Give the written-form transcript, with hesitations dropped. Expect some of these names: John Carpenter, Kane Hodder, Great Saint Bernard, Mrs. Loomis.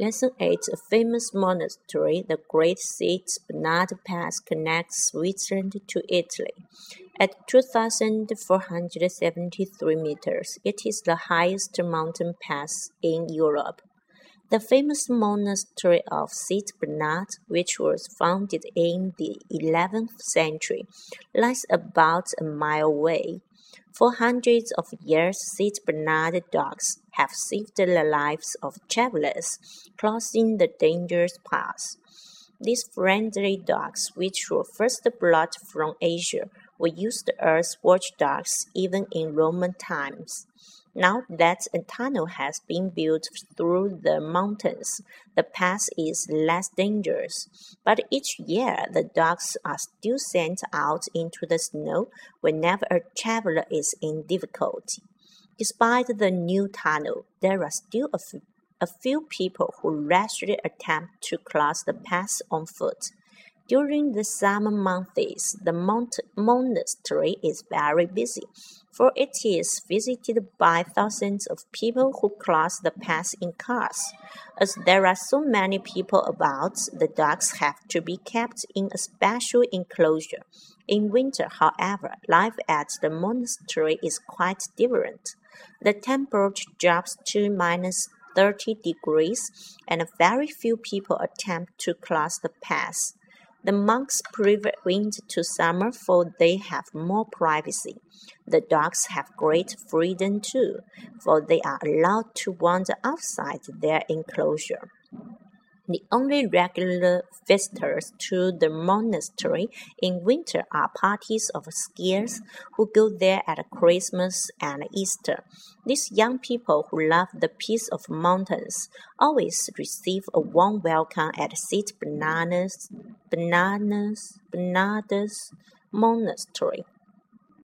Lesson 8, a famous monastery, the Great Saint Bernard Pass connects Switzerland to Italy. At 2,473 meters, it is the highest mountain pass in Europe. The famous monastery of Saint Bernard, which was founded in the 11th century, lies about a mile away. For hundreds of years, Saint Bernard dogs have saved the lives of travelers crossing the dangerous pass. These friendly dogs, which were first brought from Asia, were used as watchdogs even in Roman times.Now that a tunnel has been built through the mountains, the pass is less dangerous. But each year, the dogs are still sent out into the snow whenever a traveler is in difficulty. Despite the new tunnel, there are still a few people who rashly attempt to cross the pass on foot. During the summer months, the monastery is very busy, for it is visited by thousands of people who cross the pass in cars. As there are so many people about, the dogs have to be kept in a special enclosure. In winter, however, life at the monastery is quite different. The temperature drops to -30 degrees, and very few people attempt to cross the pass.The monks prefer winter to summer, for they have more privacy. The dogs have great freedom too, for they are allowed to wander outside their enclosure. The only regular visitors to the monastery in winter are parties of skiers who go there at Christmas and Easter. These young people who love the peace of mountains always receive a warm welcome at Saint Bernard's Monastery.